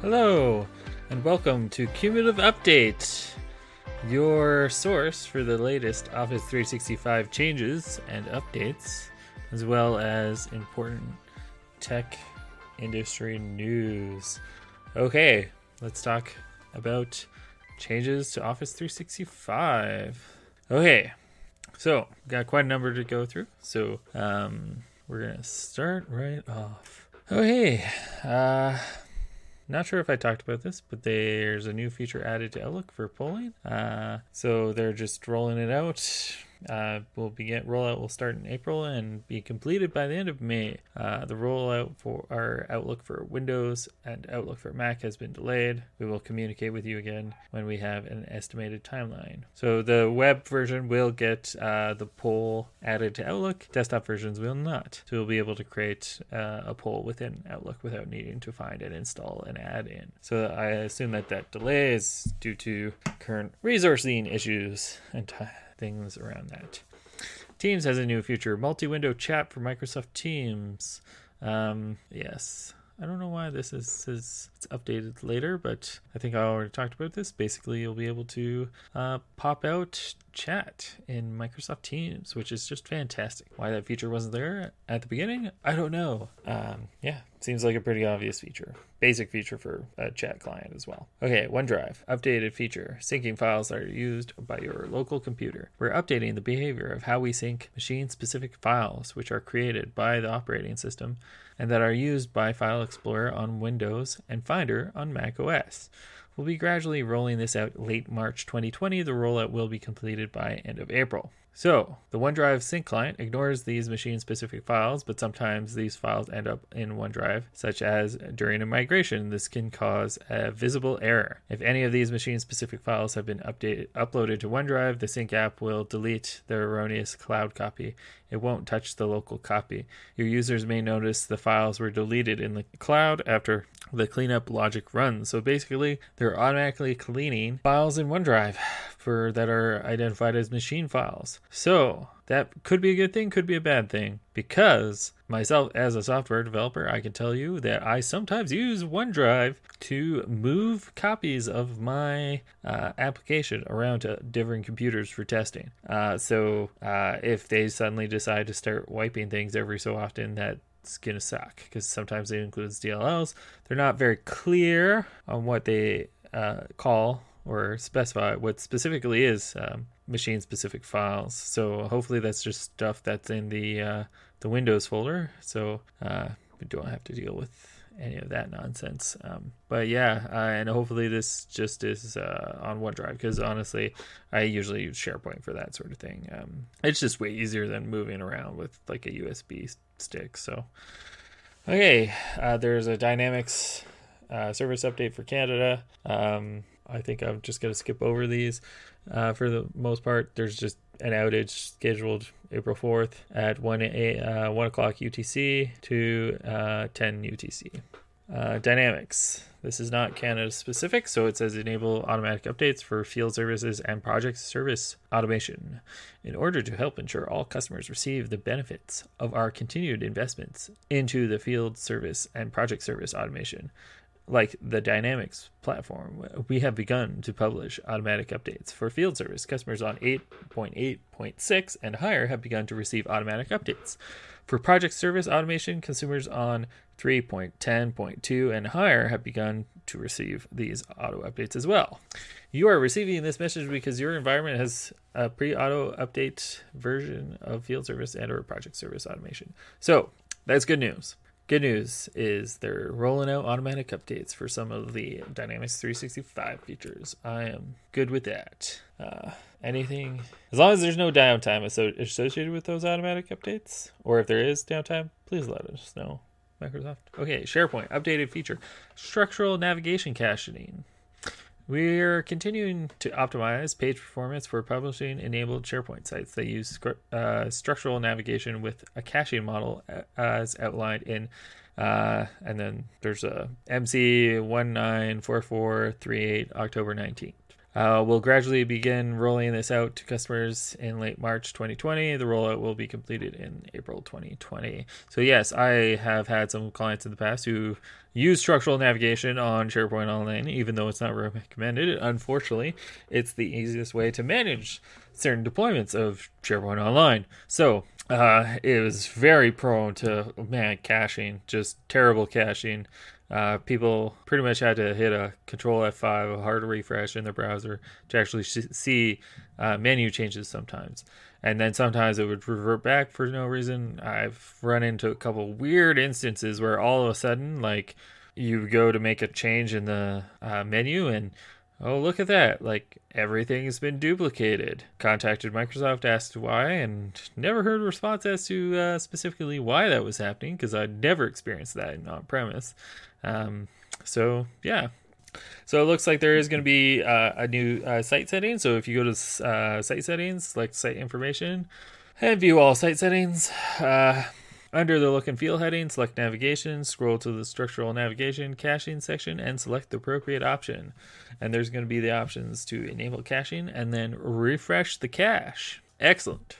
Hello, and welcome to Cumulative Update, your source for the latest Office 365 changes and updates, as well as important tech industry news. Okay, let's talk about changes to Office 365. Okay, so got quite a number to go through, so we're going to start right off. Okay, not sure if I talked about this, but there's a new feature added to Outlook for polling. So they're just rolling it out. Rollout will start in April and be completed by the end of May. The rollout for our Outlook for Windows and Outlook for Mac has been delayed. We will communicate with you again when we have an estimated timeline. So the web version will get the poll added to Outlook. Desktop versions will not. So we'll be able to create a poll within Outlook without needing to find and install an add-in. So I assume that delay is due to current resourcing issues and things around that. Teams has a new feature, multi-window chat for Microsoft Teams. Yes, I don't know why this is it's updated later, but I think I already talked about this. Basically, you'll be able to pop out chat in Microsoft Teams, which is just fantastic. Why that feature wasn't there at the beginning, I don't know. Seems like a pretty obvious feature. Basic feature for a chat client as well. Okay, OneDrive. Updated feature. Syncing files that are used by your local computer. We're updating the behavior of how we sync machine-specific files, which are created by the operating system and that are used by File Explorer on Windows and Finder on Mac OS. We'll be gradually rolling this out late March 2020. The rollout will be completed by end of April. So, the OneDrive sync client ignores these machine-specific files, but sometimes these files end up in OneDrive, such as during a migration. This can cause a visible error. If any of these machine-specific files have been uploaded to OneDrive, the sync app will delete their erroneous cloud copy. It won't touch the local copy. Your users may notice the files were deleted in the cloud after the cleanup logic runs. So basically, they're automatically cleaning files in OneDrive that are identified as machine files. So that could be a good thing, could be a bad thing, because myself as a software developer, I can tell you that I sometimes use OneDrive to move copies of my application around to different computers for testing. So if they suddenly decide to start wiping things every so often, that's gonna suck, because sometimes it includes DLLs. They're not very clear on what they call or specify what specifically is machine-specific files. So hopefully that's just stuff that's in the Windows folder. So we don't have to deal with any of that nonsense. And hopefully this just is on OneDrive, because honestly, I usually use SharePoint for that sort of thing. It's just way easier than moving around with like a USB stick. So, okay, there's a Dynamics service update for Canada. I think I'm just going to skip over these for the most part. There's just an outage scheduled April 4th at 1 o'clock UTC to 10 UTC. Dynamics. This is not Canada specific, so it says enable automatic updates for field services and project service automation in order to help ensure all customers receive the benefits of our continued investments into the field service and project service automation. Like the Dynamics platform, we have begun to publish automatic updates for field service. Customers on 8.8.6 and higher have begun to receive automatic updates. For project service automation, consumers on 3.10.2 and higher have begun to receive these auto updates as well. You are receiving this message because your environment has a pre-auto update version of field service and or project service automation. So that's good news. Good news is they're rolling out automatic updates for some of the Dynamics 365 features. I am good with that. Anything, as long as there's no downtime associated with those automatic updates, or if there is downtime, please let us know, Microsoft. Okay, SharePoint, updated feature, structural navigation caching. We're continuing to optimize page performance for publishing enabled SharePoint sites that use structural navigation with a caching model as outlined in, and then there's a MC194438 October 19th. We'll gradually begin rolling this out to customers in late March 2020. The rollout will be completed in April 2020. So yes, I have had some clients in the past who use structural navigation on SharePoint Online, even though it's not recommended. Unfortunately, it's the easiest way to manage certain deployments of SharePoint Online. So it was very prone to, man, caching, just terrible caching. People pretty much had to hit a Control F5, a hard refresh in their browser to actually see menu changes sometimes. And then sometimes it would revert back for no reason. I've run into a couple weird instances where all of a sudden, like, you go to make a change in the menu and, oh, look at that. Like, everything's been duplicated. Contacted Microsoft, asked why, and never heard a response as to specifically why that was happening, because I'd never experienced that in on-premise. So yeah, so it looks like there is going to be a new site setting. So if you go to site settings, select site information and view all site settings, under the look and feel heading, select navigation, scroll to the structural navigation caching section and select the appropriate option. And there's going to be the options to enable caching and then refresh the cache. Excellent.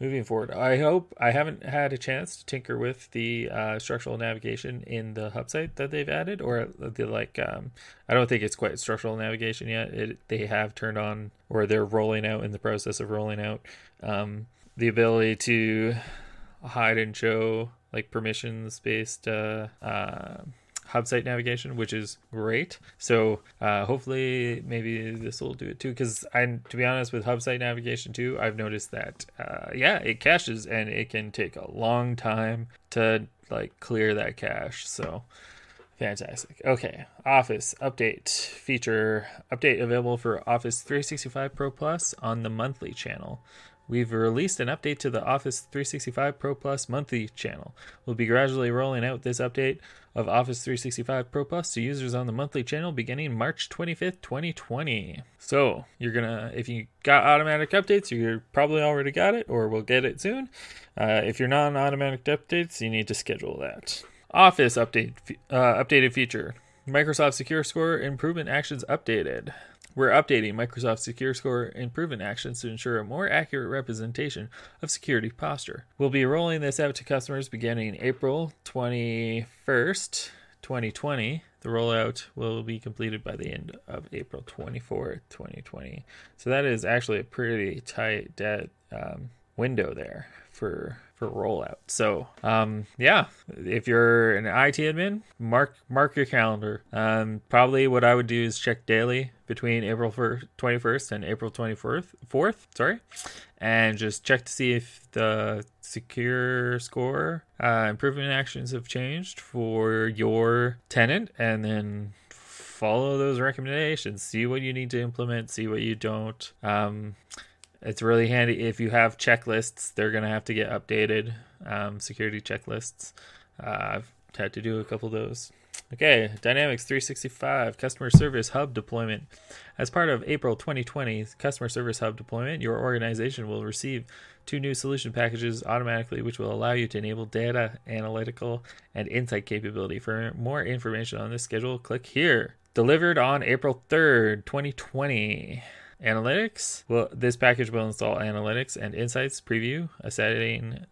Moving forward, I hope I haven't had a chance to tinker with the structural navigation in the hub site that they've added, or the like. I don't think it's quite structural navigation yet. They have turned on, or they're rolling out, in the process of rolling out, the ability to hide and show, like, permissions-based hub site navigation, which is great. So hopefully maybe this will do it too, because to be honest, with hub site navigation too, I've noticed that it caches and it can take a long time to, like, clear that cache. So fantastic. Okay, Office update feature update available for Office 365 Pro Plus on the monthly channel. We've released an update to the Office 365 Pro Plus monthly channel. We'll be gradually rolling out this update of Office 365 Pro Plus to users on the monthly channel beginning March 25th, 2020. So you're gonna, if you got automatic updates, you're probably already got it, or will get it soon. If you're not on automatic updates, you need to schedule that. Office update, updated feature. Microsoft Secure Score Improvement Actions updated. We're updating Microsoft Secure Score Improvement Actions to ensure a more accurate representation of security posture. We'll be rolling this out to customers beginning April 21st, 2020. The rollout will be completed by the end of April 24th, 2020. So that is actually a pretty tight window there for rollout. So if you're an IT admin, mark your calendar. Probably what I would do is check daily between April 21st and April 24th, and just check to see if the secure score improvement actions have changed for your tenant, and then follow those recommendations. See what you need to implement, see what you don't. It's really handy if you have checklists. They're going to have to get updated, security checklists. I've had to do a couple of those. Okay, Dynamics 365 Customer Service Hub deployment. As part of April 2020 Customer Service Hub deployment, your organization will receive 2 new solution packages automatically, which will allow you to enable data, analytical, and insight capability. For more information on this schedule, click here. Delivered on April 3rd, 2020. Analytics. Well, this package will install analytics and insights preview, a setting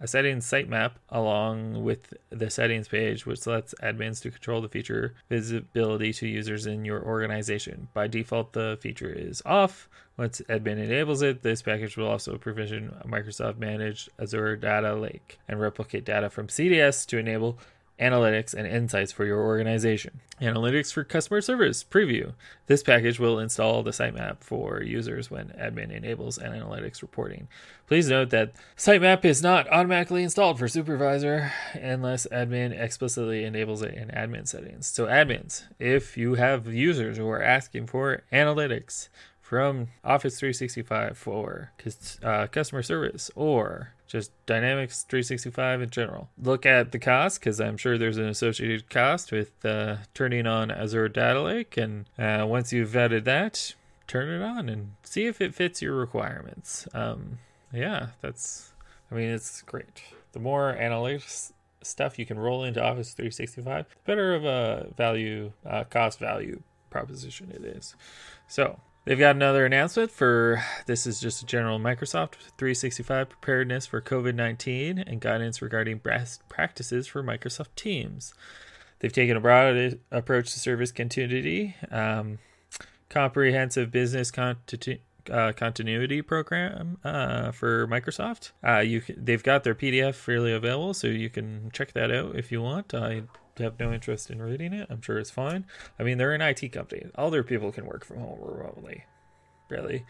sitemap along with the settings page, which lets admins to control the feature visibility to users in your organization. By default, the feature is off. Once admin enables it, this package will also provision Microsoft managed Azure Data Lake and replicate data from CDS to enable analytics and insights for your organization. Analytics for customer service preview. This package will install the sitemap for users when admin enables analytics reporting. Please note that sitemap is not automatically installed for supervisor unless admin explicitly enables it in admin settings. So admins, if you have users who are asking for analytics from Office 365 for customer service, or just Dynamics 365 in general, look at the cost, because I'm sure there's an associated cost with turning on Azure Data Lake. And once you've vetted that, turn it on and see if it fits your requirements. It's great. The more analytics stuff you can roll into Office 365, the better of a cost value proposition it is. So they've got another announcement for, this is just a general Microsoft 365 preparedness for COVID-19 and guidance regarding best practices for Microsoft Teams. They've taken a broad approach to service continuity, comprehensive business continuity program for Microsoft. They've got their PDF freely available, so you can check that out if you want. I have no interest in reading it. I'm sure it's fine. I mean, they're an IT company. All their people can work from home remotely, really.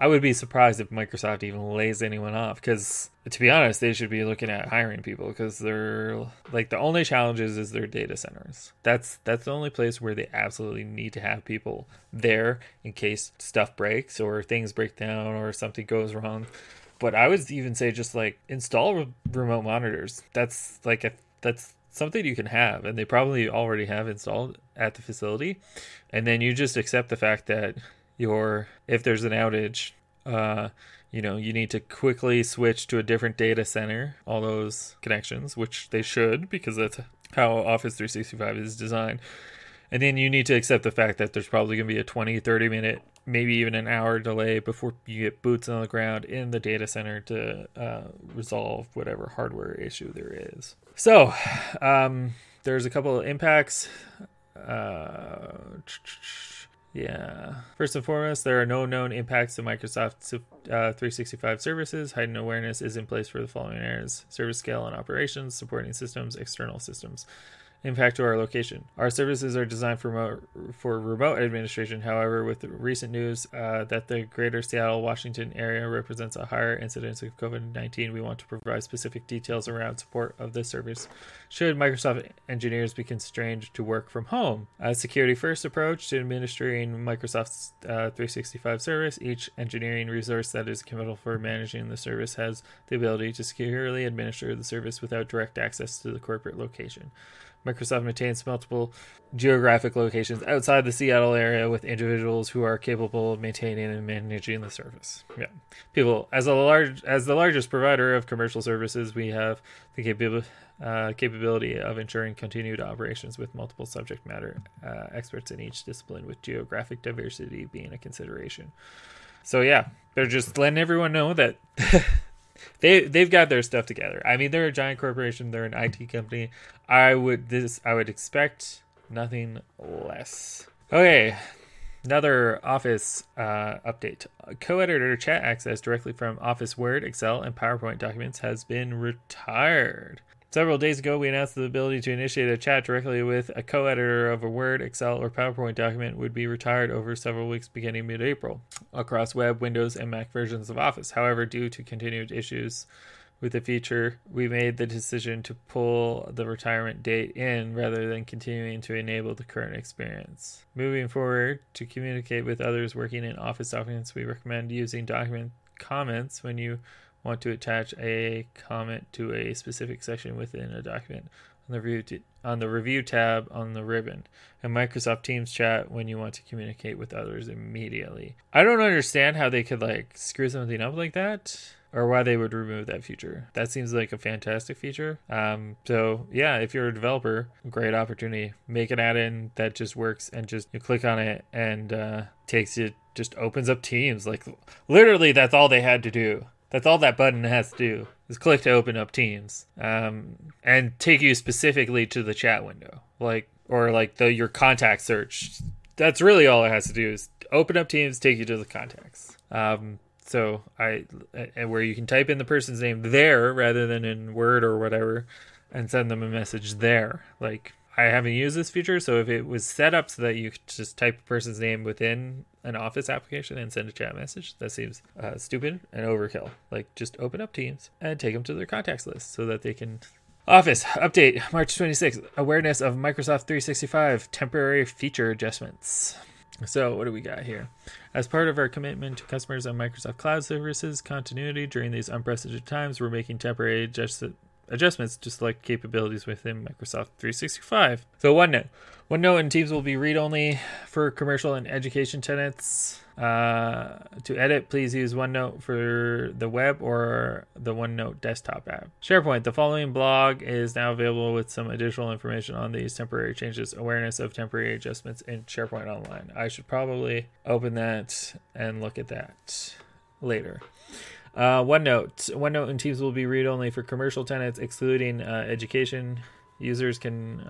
I would be surprised if Microsoft even lays anyone off, because to be honest, they should be looking at hiring people, because they're like, the only challenges is their data centers. That's the only place where they absolutely need to have people there in case stuff breaks or things break down or something goes wrong. But I would even say just like install remote monitors. That's like that's something you can have, and they probably already have installed at the facility. And then you just accept the fact that if there's an outage, you need to quickly switch to a different data center, all those connections, which they should, because that's how Office 365 is designed. And then you need to accept the fact that there's probably going to be a 20, 30 minute, maybe even an hour delay before you get boots on the ground in the data center to resolve whatever hardware issue there is. So there's a couple of impacts. Yeah. First and foremost, there are no known impacts to Microsoft 365 services. Heightened awareness is in place for the following areas: service scale and operations, supporting systems, external systems. Impact to our location. Our services are designed for remote administration. However, with the recent news that the greater Seattle, Washington area represents a higher incidence of COVID-19, we want to provide specific details around support of this service. Should Microsoft engineers be constrained to work from home? A security-first approach to administering Microsoft's 365 service. Each engineering resource that is committal for managing the service has the ability to securely administer the service without direct access to the corporate location. Microsoft maintains multiple geographic locations outside the Seattle area with individuals who are capable of maintaining and managing the service. Yeah. People, as the largest provider of commercial services, we have the capability of ensuring continued operations with multiple subject matter experts in each discipline, with geographic diversity being a consideration. So yeah, they're just letting everyone know that They've got their stuff together. I mean, they're a giant corporation. They're an IT company. I would expect nothing less. Okay, another Office update. Co-editor chat access directly from Office Word, Excel, and PowerPoint documents has been retired. Several days ago, we announced the ability to initiate a chat directly with a co-editor of a Word, Excel, or PowerPoint document would be retired over several weeks beginning mid-April across web, Windows, and Mac versions of Office. However, due to continued issues with the feature, we made the decision to pull the retirement date in rather than continuing to enable the current experience. Moving forward, to communicate with others working in Office documents, we recommend using document comments when you want to attach a comment to a specific section within a document on the review tab on the ribbon, and Microsoft Teams chat when you want to communicate with others immediately. I don't understand how they could like screw something up like that, or why they would remove that feature. That seems like a fantastic feature. So yeah, if you're a developer, great opportunity. Make an add-in that just works, and just you click on it and just opens up Teams. Like literally, that's all they had to do. That's all that button has to do, is click to open up Teams, and take you specifically to the chat window, your contact search. That's really all it has to do, is open up Teams, take you to the contacts. Where you can type in the person's name there rather than in Word or whatever, and send them a message there. Like, I haven't used this feature, so if it was set up so that you could just type a person's name within an Office application and send a chat message, that seems stupid and overkill. Like, just open up Teams and take them to their contacts list so that they can... Office update, March 26th, awareness of Microsoft 365 temporary feature adjustments. So what do we got here? As part of our commitment to customers on Microsoft Cloud Services continuity during these unprecedented times, we're making temporary adjustments adjustments to select capabilities within Microsoft 365. So OneNote. OneNote and Teams will be read-only for commercial and education tenants. To edit, please use OneNote for the web or the OneNote desktop app. SharePoint. The following blog is now available with some additional information on these temporary changes, awareness of temporary adjustments in SharePoint Online. I should probably open that and look at that later. OneNote. OneNote and Teams will be read-only for commercial tenants, excluding education. Users can,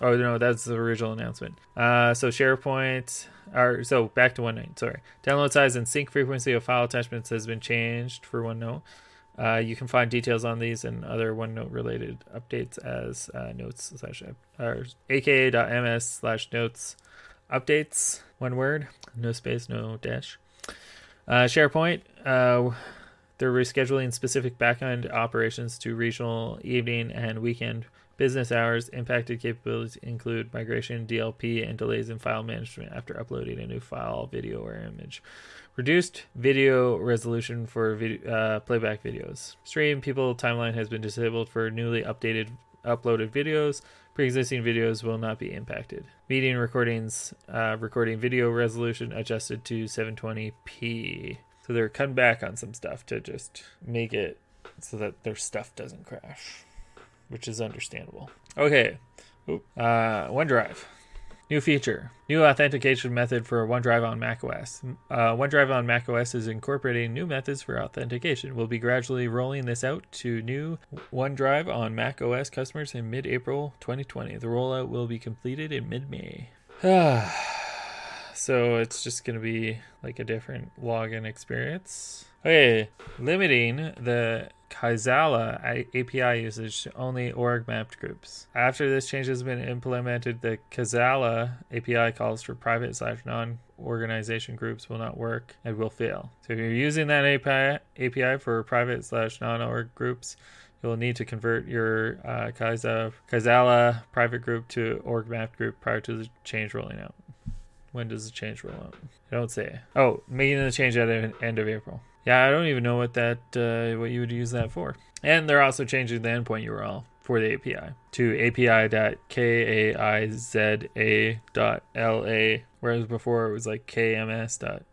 oh no, that's the original announcement. So SharePoint, or so back to OneNote, sorry. Download size and sync frequency of file attachments has been changed for OneNote. You can find details on these and other OneNote related updates as notes/aka.ms/notes updates. One word, no space, no dash. SharePoint, they're rescheduling specific backend operations to regional, evening, and weekend business hours. Impacted capabilities include migration, DLP, and delays in file management after uploading a new file, video, or image. Reduced video resolution for playback videos. Stream people timeline has been disabled for newly uploaded videos. Pre-existing videos will not be impacted. Meeting recordings, recording video resolution adjusted to 720p. So they're cutting back on some stuff to just make it so that their stuff doesn't crash, which is understandable. Okay, OneDrive. New feature. New authentication method for OneDrive on macOS. OneDrive on macOS is incorporating new methods for authentication. We'll be gradually rolling this out to new OneDrive on macOS customers in mid-April 2020. The rollout will be completed in mid-May. So it's just going to be like a different login experience. Okay, limiting the Kaizala API usage to only org-mapped groups. After this change has been implemented, the Kaizala API calls for private/non-organization groups will not work and will fail. So if you're using that API for private/non-org groups, you'll need to convert your Kaizala private group to org-mapped group prior to the change rolling out. When does the change roll out? I don't say. Oh, making the change at the end of April. Yeah, I don't even know what that what you would use that for. And they're also changing the endpoint URL for the API to api.kaiza.la, whereas before it was like kms.kaza.la.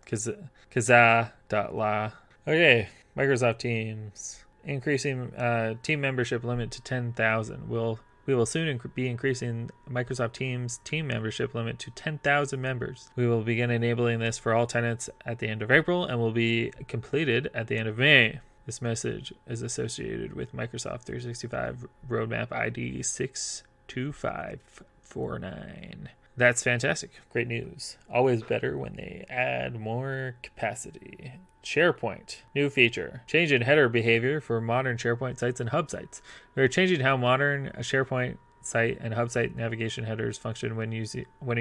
Okay, Microsoft Teams. Increasing team membership limit to 10,000. We will soon be increasing Microsoft Teams team membership limit to 10,000 members. We will begin enabling this for all tenants at the end of April and will be completed at the end of May. This message is associated with Microsoft 365 Roadmap ID 62549. That's fantastic. Great news. Always better when they add more capacity. SharePoint. New feature. Change in header behavior for modern SharePoint sites and hub sites. We're changing how modern SharePoint site and hub site navigation headers function when a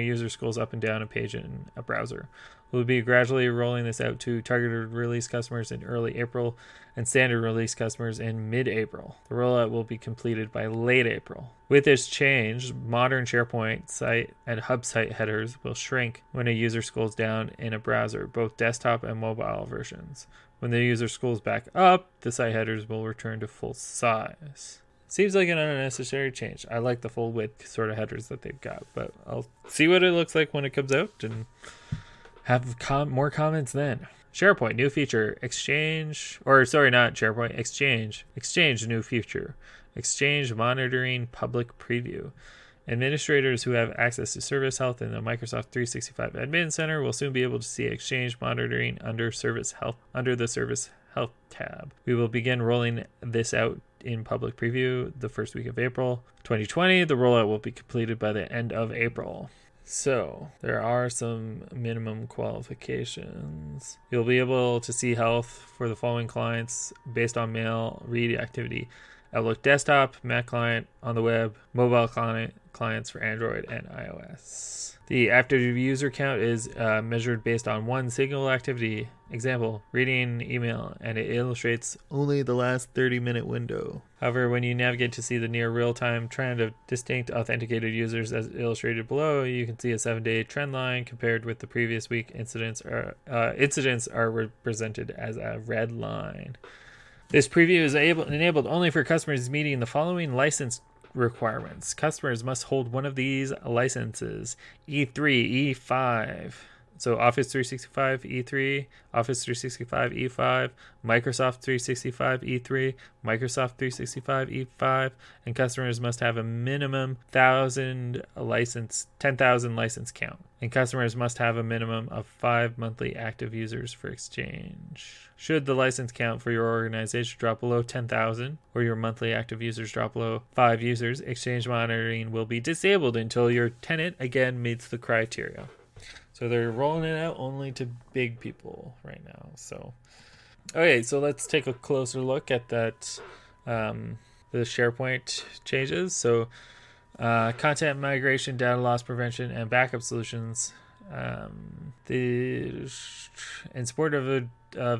user scrolls up and down a page in a browser. We'll be gradually rolling this out to targeted release customers in early April and standard release customers in mid-April. The rollout will be completed by late April. With this change, modern SharePoint site and hub site headers will shrink when a user scrolls down in a browser, both desktop and mobile versions. When the user scrolls back up, the site headers will return to full size. Seems like an unnecessary change. I like the full width sort of headers that they've got, but I'll see what it looks like when it comes out and have more comments then. SharePoint, new feature. Exchange, new feature. Exchange monitoring public preview. Administrators who have access to Service Health in the Microsoft 365 Admin Center will soon be able to see Exchange monitoring under Service Health under the Service Health tab. We will begin rolling this out in public preview the first week of April 2020. The rollout will be completed by the end of April. So there are some minimum qualifications. You'll be able to see health for the following clients based on mail read activity: Outlook desktop, Mac client, on the web, mobile clients for Android and iOS. The active user count is measured based on one single activity, example, reading email, and it illustrates only the last 30-minute window. However, when you navigate to see the near real-time trend of distinct authenticated users as illustrated below, you can see a 7-day trend line compared with the previous week. Incidents are represented as a red line. This preview is enabled only for customers meeting the following license requirements. Customers must hold one of these licenses: E3, E5. So Office 365 E3, Office 365 E5, Microsoft 365 E3, Microsoft 365 E5, and customers must have a minimum 10,000 license count. And customers must have a minimum of 5 monthly active users for Exchange. Should the license count for your organization drop below 10,000 or your monthly active users drop below 5 users, Exchange monitoring will be disabled until your tenant again meets the criteria. So they're rolling it out only to big people right now. So, okay, so let's take a closer look at that, the SharePoint changes. So content migration, data loss prevention, and backup solutions. In support of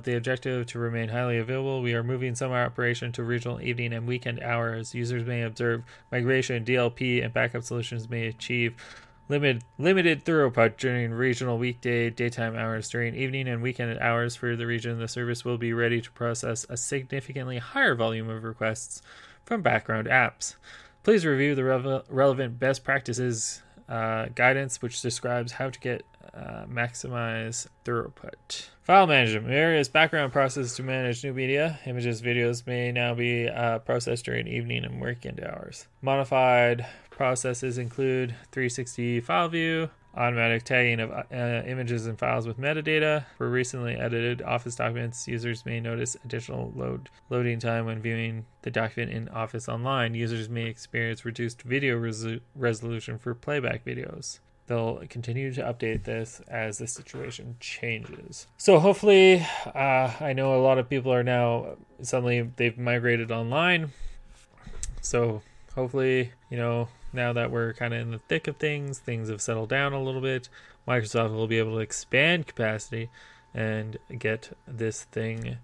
the objective to remain highly available, we are moving summer operation to regional evening and weekend hours. Users may observe migration, DLP, and backup solutions may achieve limited throughput during regional weekday daytime hours. During evening and weekend hours for the region, the service will be ready to process a significantly higher volume of requests from background apps. Please review the relevant best practices guidance, which describes how to get maximize throughput. File management. Various background processes to manage new media, images, videos may now be processed during evening and weekend hours. Modified processes include 360 file view, automatic tagging of images and files with metadata. For recently edited Office documents, users may notice additional loading time when viewing the document in Office Online. Users may experience reduced video resolution for playback videos. They'll continue to update this as the situation changes. So hopefully, I know a lot of people are now, suddenly they've migrated online. So hopefully, you know, now that we're kind of in the thick of things, things have settled down a little bit. Microsoft will be able to expand capacity and get this thing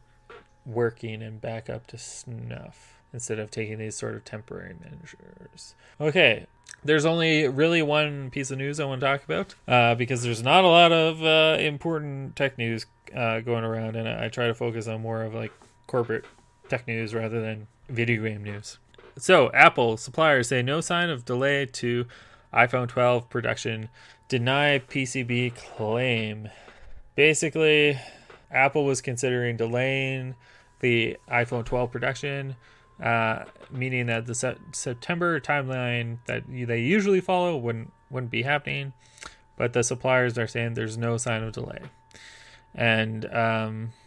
working and back up to snuff instead of taking these sort of temporary measures. Okay. There's only really one piece of news I want to talk about because there's not a lot of important tech news going around, and I try to focus on more of like corporate tech news rather than video game news. So Apple suppliers say no sign of delay to iPhone 12 production, deny PCB claim. Basically, Apple was considering delaying the iPhone 12 production, meaning that the September timeline that they usually follow wouldn't be happening, but the suppliers are saying there's no sign of delay, and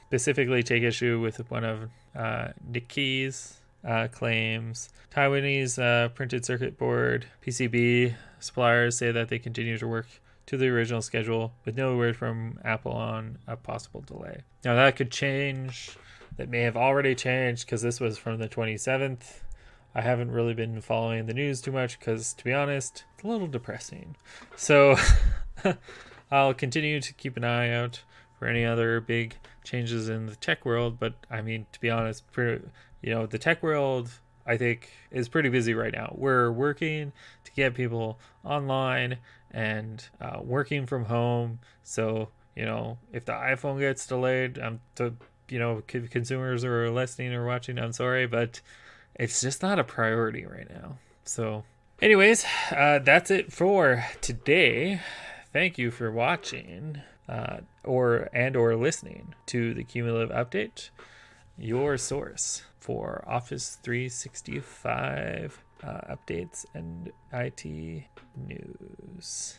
specifically take issue with one of Nikkei's claims. Taiwanese printed circuit board PCB suppliers say that they continue to work to the original schedule with no word from Apple on a possible delay. Now that could change. That may have already changed because this was from the 27th. I haven't really been following the news too much because, to be honest, it's a little depressing. So I'll continue to keep an eye out for any other big changes in the tech world. But I mean, to be honest, the tech world, I think, is pretty busy right now. We're working to get people online and working from home. So, you know, if the iPhone gets delayed, consumers are listening or watching, I'm sorry, but it's just not a priority right now. So anyways, that's it for today. Thank you for watching or listening to the Cumulative Update, your source for Office 365 updates and IT news.